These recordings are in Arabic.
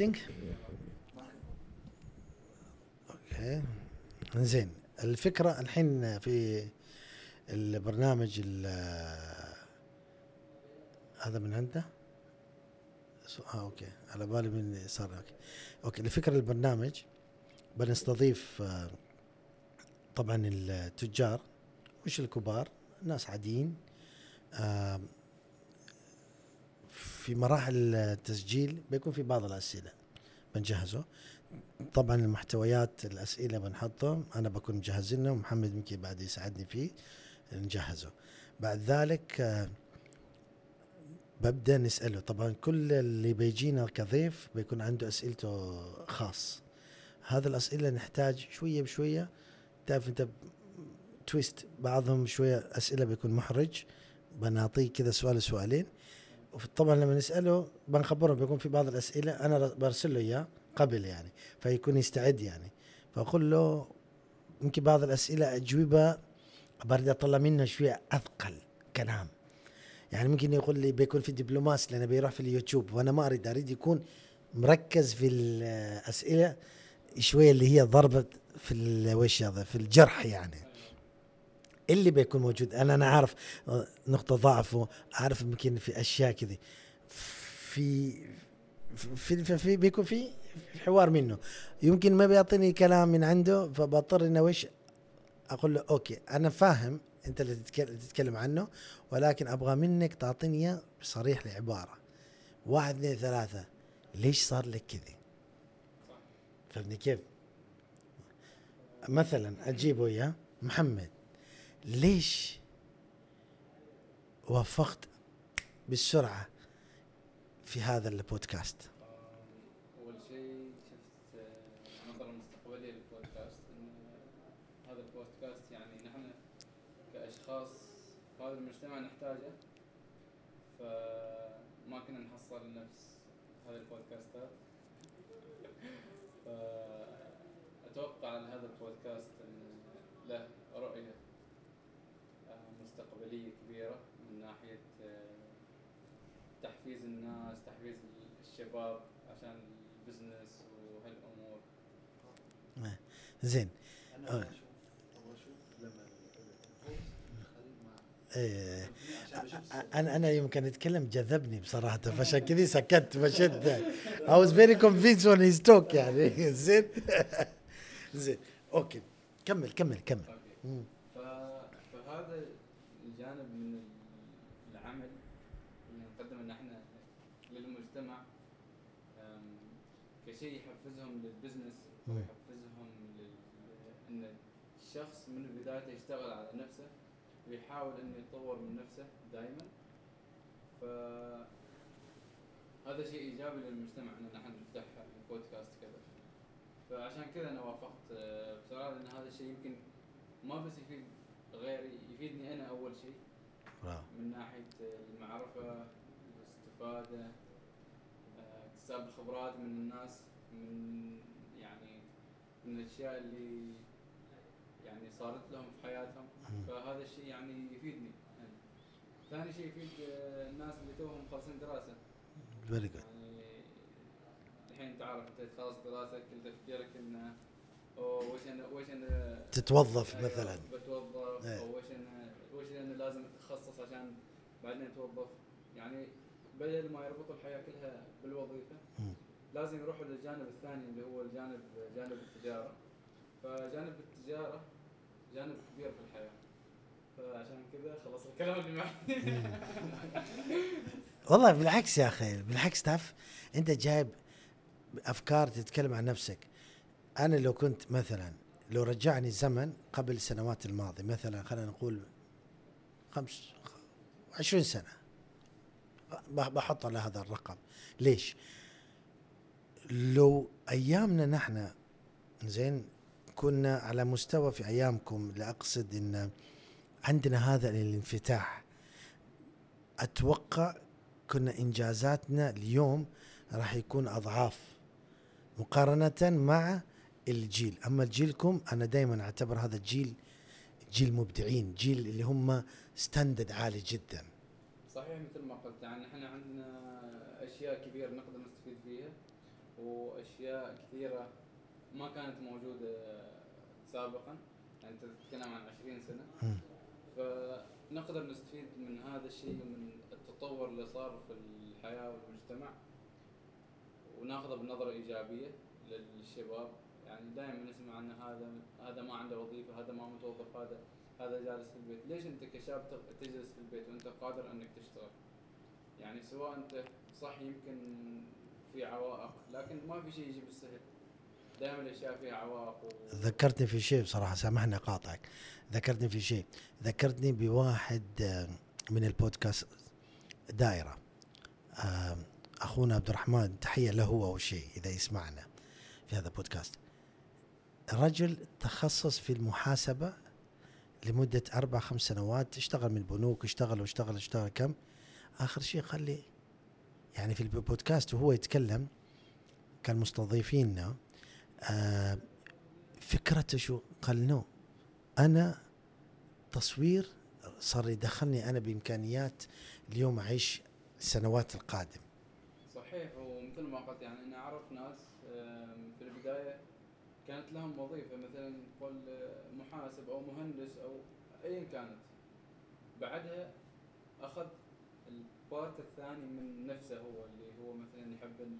اوكي زين. الفكره الحين في البرنامج هذا من عنده اوكي على بالي من صار اوكي الفكره البرنامج بنستضيف طبعا التجار مش الكبار، ناس عاديين. في مراحل التسجيل بيكون في بعض الأسئلة بنجهزه، طبعا المحتويات الأسئلة بنحطهم، أنا بكون مجهزينه ومحمد مكي بعد يساعدني فيه نجهزه. بعد ذلك ببدأ نسأله، طبعا كل اللي بيجينا كضيف بيكون عنده أسئلته خاص. هذا الأسئلة نحتاج شوية بشوية، تعرف أنت تويست بعضهم شوية، أسئلة بيكون محرج بنعطيه كذا سؤال سؤالين، وطبعا لما نسأله بنخبره بيكون في بعض الأسئلة أنا برسله إياه قبل يعني فيكون يستعد يعني، فأقول له يمكن بعض الأسئلة أجوبة برد أطلع منها شوية أثقل كلام، يعني ممكن يقول لي بيكون في دبلوماسي لأنه بيروح في اليوتيوب، وأنا ما أريد يكون مركز في الأسئلة شوية اللي هي ضربة في الوش هذا في الجرح يعني اللي بيكون موجود. أنا أعرف نقطة ضعفه، أعرف يمكن في أشياء كذي في بيكون في حوار منه، يمكن ما بيعطيني كلام من عنده، فبضطر إنه وش أقول له أوكي أنا فاهم أنت اللي تتكلم عنه، ولكن أبغى منك تعطيني بصريح لعبارة 1 2 3 ليش صار لك كذي، فهمني كيف؟ مثلا أجيبه يا محمد ليش وافقت بالسرعة في هذا البودكاست؟ أول شيء شفت نظرة مستقبلية للبودكاست، إن هذا البودكاست يعني نحن كأشخاص في هذا المجتمع نحتاجه، فما كنا نحصل نفس هذا البودكاستات، فأتوقع أن هذا البودكاست له رؤية مستقبلية كبيرة من ناحية تحفيز الناس، تحفيز الشباب عشان البزنس وهالأمور. زين. أنا أشوف لما أنا يمكن أتكلم جذبني بصراحة، فعشان كذي سكت مشيت. I was very convinced on his talk يعني. زين. أوكي. كمل. هذا الجانب من العمل اللي نقدم ان احنا للمجتمع كشيء يحفزهم للبزنس ويحفزهم ان الشخص من بدايته يشتغل على نفسه ويحاول انه يطور من نفسه دائما، فهذا شيء ايجابي للمجتمع ان احنا نفتح البودكاست كذا. فعشان كذا انا وافقت بصراحه، ان هذا الشيء يمكن ما بس يفيد غيري، يفيدني أنا أول شيء من ناحية المعرفة والاستفادة، اكتساب الخبرات من الناس، من يعني من الأشياء اللي يعني صارت لهم في حياتهم، فهذا الشيء يعني يفيدني. ثاني شيء يفيد الناس اللي توهم خالصين دراسة، يعني الحين تعرف أنت خالص دراسة كل تفكيرك إنه وش أنا تتوظف مثلا، بتوظف أو وش أنا لازم أتخصص عشان بعدين أتوظف، يعني بدل ما يربطوا الحياة كلها بالوظيفة لازم يروحوا للجانب الثاني اللي هو جانب التجارة، فجانب التجارة جانب كبير في الحياة، فعشان كذا خلص الكلام اللي معي. والله بالعكس يا أخي، بالعكس تعرف أنت جايب أفكار تتكلم عن نفسك. أنا لو كنت مثلا لو رجعني الزمن قبل سنوات الماضي مثلا، خلينا نقول 25 سنة بحط على هذا الرقم. ليش؟ لو أيامنا نحن زين كنا على مستوى في أيامكم، لأقصد إن عندنا هذا الانفتاح، أتوقع كنا إنجازاتنا اليوم راح يكون أضعاف مقارنة مع الجيل. أما جيلكم أنا دايما أعتبر هذا الجيل جيل مبدعين، جيل اللي هم ستاندرد عالي جدا. صحيح مثل ما قلت، يعني إحنا عندنا أشياء كبيرة نقدر نستفيد فيها، أشياء كثيرة ما كانت موجودة سابقا، يعني أنت تتكلم عن 20 سنة. فنقدر نستفيد من هذا الشيء، من التطور اللي صار في الحياة والمجتمع، وناخذه بنظرة إيجابية للشباب. يعني دائما نسمع أن هذا ما عنده وظيفة، هذا ما متوظف، هذا جالس في البيت. ليش أنت كشاب تجلس في البيت وأنت قادر أنك تشتغل؟ يعني سواء أنت صح يمكن في عوائق، لكن ما في شيء يجي بالسهل، دائما الأشياء فيها عوائق. ذكرتني في شيء بصراحة، سامحني أقاطعك. ذكرتني بواحد من البودكاست دائرة، أخونا عبد الرحمن، تحية له هو وشيء إذا يسمعنا في هذا البودكاست. الرجل تخصص في المحاسبة لمدة 4-5 سنوات، اشتغل من البنوك، اشتغل كم، آخر شيء خلي يعني في البودكاست وهو يتكلم كان مستضيفيننا، فكرته شو؟ قال نو، أنا تصوير صار يدخلني أنا بإمكانيات اليوم أعيش السنوات القادم. صحيح، ومثل ما قلت يعني أنا أعرف ناس في البداية كانت لهم وظيفة مثلا قل محاسب أو مهندس أو أي كانت، بعدها أخذ البارت الثاني من نفسه هو، اللي هو مثلا يحب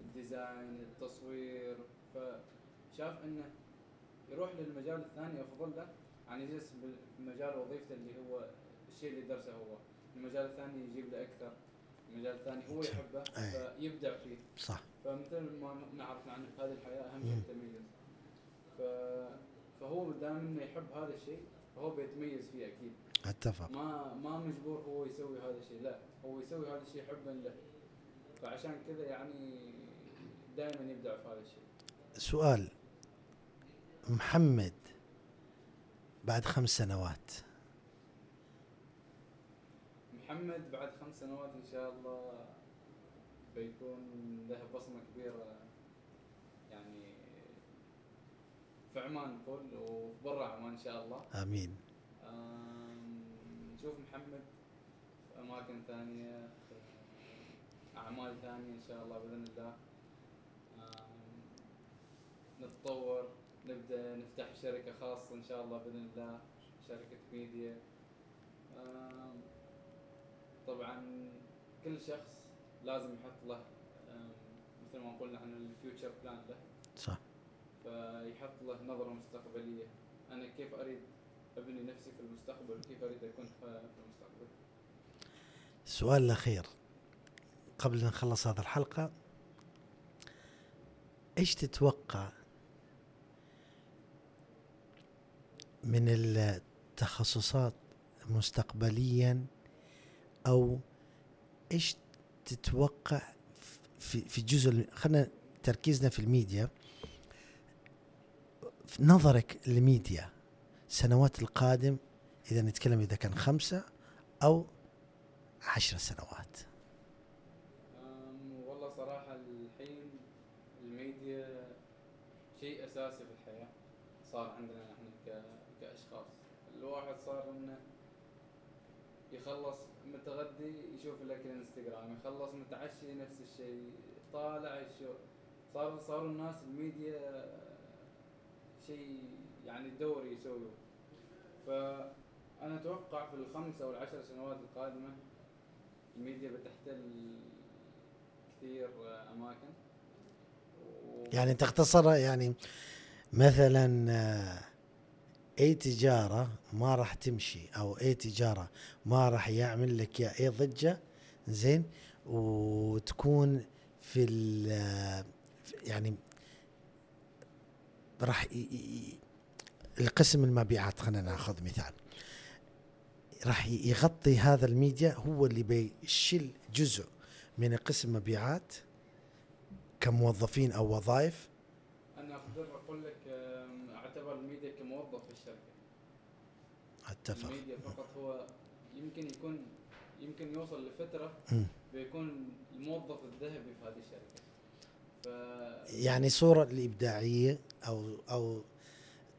الديزاين، التصوير، فشاف أنه يروح للمجال الثاني أفضل له عن يجلس بمجال وظيفته اللي هو الشيء اللي درسه هو. المجال الثاني يجيب له أكثر، المجال الثاني هو يحبه فيبدع فيه. صح. فمثل ما نعرف عن هذه الحياة أهم شيء التميز، فهو دائما إنه يحب هذا الشيء فهو بيتميز فيه أكيد. أتفق. ما مجبور هو يسوي هذا الشيء، لا هو يسوي هذا الشيء حبا له، فعشان كذا يعني دائما يبدع في هذا الشيء. سؤال محمد، بعد 5 سنوات، محمد بعد 5 سنوات إن شاء الله بيكون له بصمة كبيرة، يعني في عمان نقول وبرا عمان إن شاء الله. آمين. نشوف محمد في أماكن ثانية، في أعمال ثانية إن شاء الله بإذن الله. نتطور، نبدأ نفتح شركة خاصة إن شاء الله بإذن الله، شركة ميديا. طبعا كل شخص لازم يحط له مثل ما قلنا عن الفيوتشر بلان له. صح. فيحط له نظرة مستقبلية، أنا كيف أريد أبني نفسي في المستقبل، كيف أريد أكون في المستقبل. السؤال الأخير قبل أن نخلص هذا الحلقة، إيش تتوقع من التخصصات مستقبليا، أو إيش تتوقع في جزء، خلنا تركيزنا في الميديا، في نظرك للميديا سنوات القادم، إذا نتكلم إذا كان 5 أو 10 سنوات؟ والله صراحة الحين الميديا شيء أساسي في الحياة صار عندنا نحن كأشخاص. الواحد صار إنه يخلص متغدي يشوف الأكل إنستغرام، يخلص متعشي نفس الشيء، طالع يشوف. صار الناس الميديا شيء يعني دوري يسويه. فأنا أتوقع في 5 أو 10 سنوات القادمة الميديا بتحتل كثير أماكن. يعني تختصر، يعني مثلا أي تجارة ما راح تمشي، أو أي تجارة ما راح يعمل لك يا أي ضجة زين، وتكون في يعني راح القسم المبيعات، خلينا ناخذ مثال، راح يغطي هذا الميديا، هو اللي بيشيل جزء من قسم مبيعات كموظفين أو وظائف. أنا أقدر أقول لك أعتبر الميديا كموظف في الشركة. أتفق. الميديا فقط هو يمكن يوصل لفترة بيكون الموظف الذهبي في هذه الشركة. يعني صورة الإبداعية أو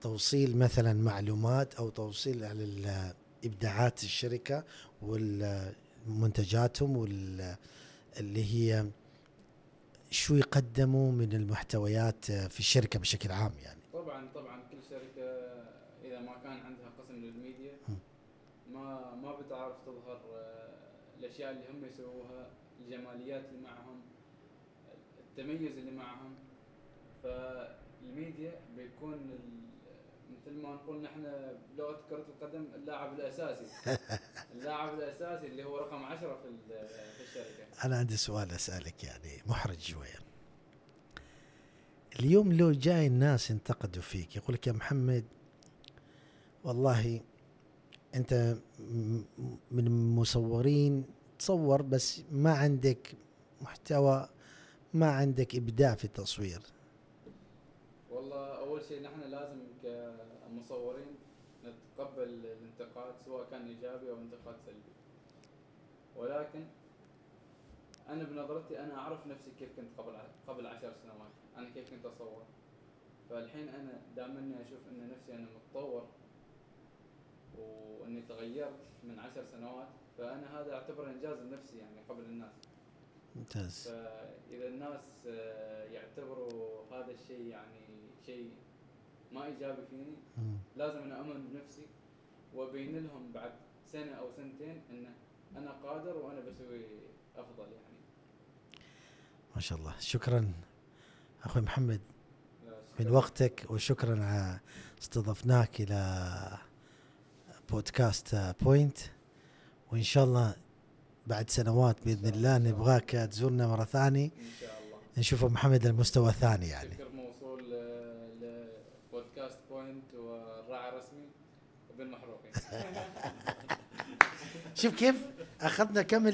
توصيل مثلا معلومات، أو توصيل على إبداعات الشركة والمنتجاتهم، واللي هي شو يقدموا من المحتويات في الشركة بشكل عام يعني؟ طبعا كل شركة إذا ما كان عندها قسم للميديا ما بتعرف تظهر الأشياء اللي هم يسووها، الجماليات اللي معهم، التميز اللي معهم. فالميديا بيكون مثل ما نقول نحن بلغة كرة القدم اللاعب الأساسي اللي هو رقم 10 في الشركة. أنا عندي سؤال أسألك يعني محرج شوية. اليوم لو جاي الناس ينتقدوا فيك يقول لك يا محمد والله أنت من مصورين تصور بس ما عندك محتوى، ما عندك إبداع في التصوير. والله أول شيء نحن لازم كمصورين نتقبل الانتقاد سواء كان إيجابي أو انتقاد سلبي، ولكن أنا بنظرتي أنا أعرف نفسي كيف كنت قبل 10 سنوات، أنا كيف كنت أصور. فالحين أنا دائما أشوف أن نفسي أنا متطور وأني تغيرت من 10 سنوات، فأنا هذا أعتبر إنجاز لنفسي يعني قبل الناس. ممتاز. فإذا الناس يعتبروا هذا الشيء يعني شيء ما إيجابي فيني، لازم أنا أؤمن بنفسي وأبين لهم بعد سنة أو سنتين أن أنا قادر وأنا بسوي أفضل يعني. ما شاء الله. شكرا أخوي محمد من وقتك، وشكرا على استضفناك إلى بودكاست بوينت، وإن شاء الله بعد سنوات بإذن الله نبغاك تزورنا مرة ثانية نشوف محمد المستوى ثاني يعني. شكر موصول لبودكاست بوينت والراعي الرسمي وبالمحروقين. شوف كيف أخذنا كم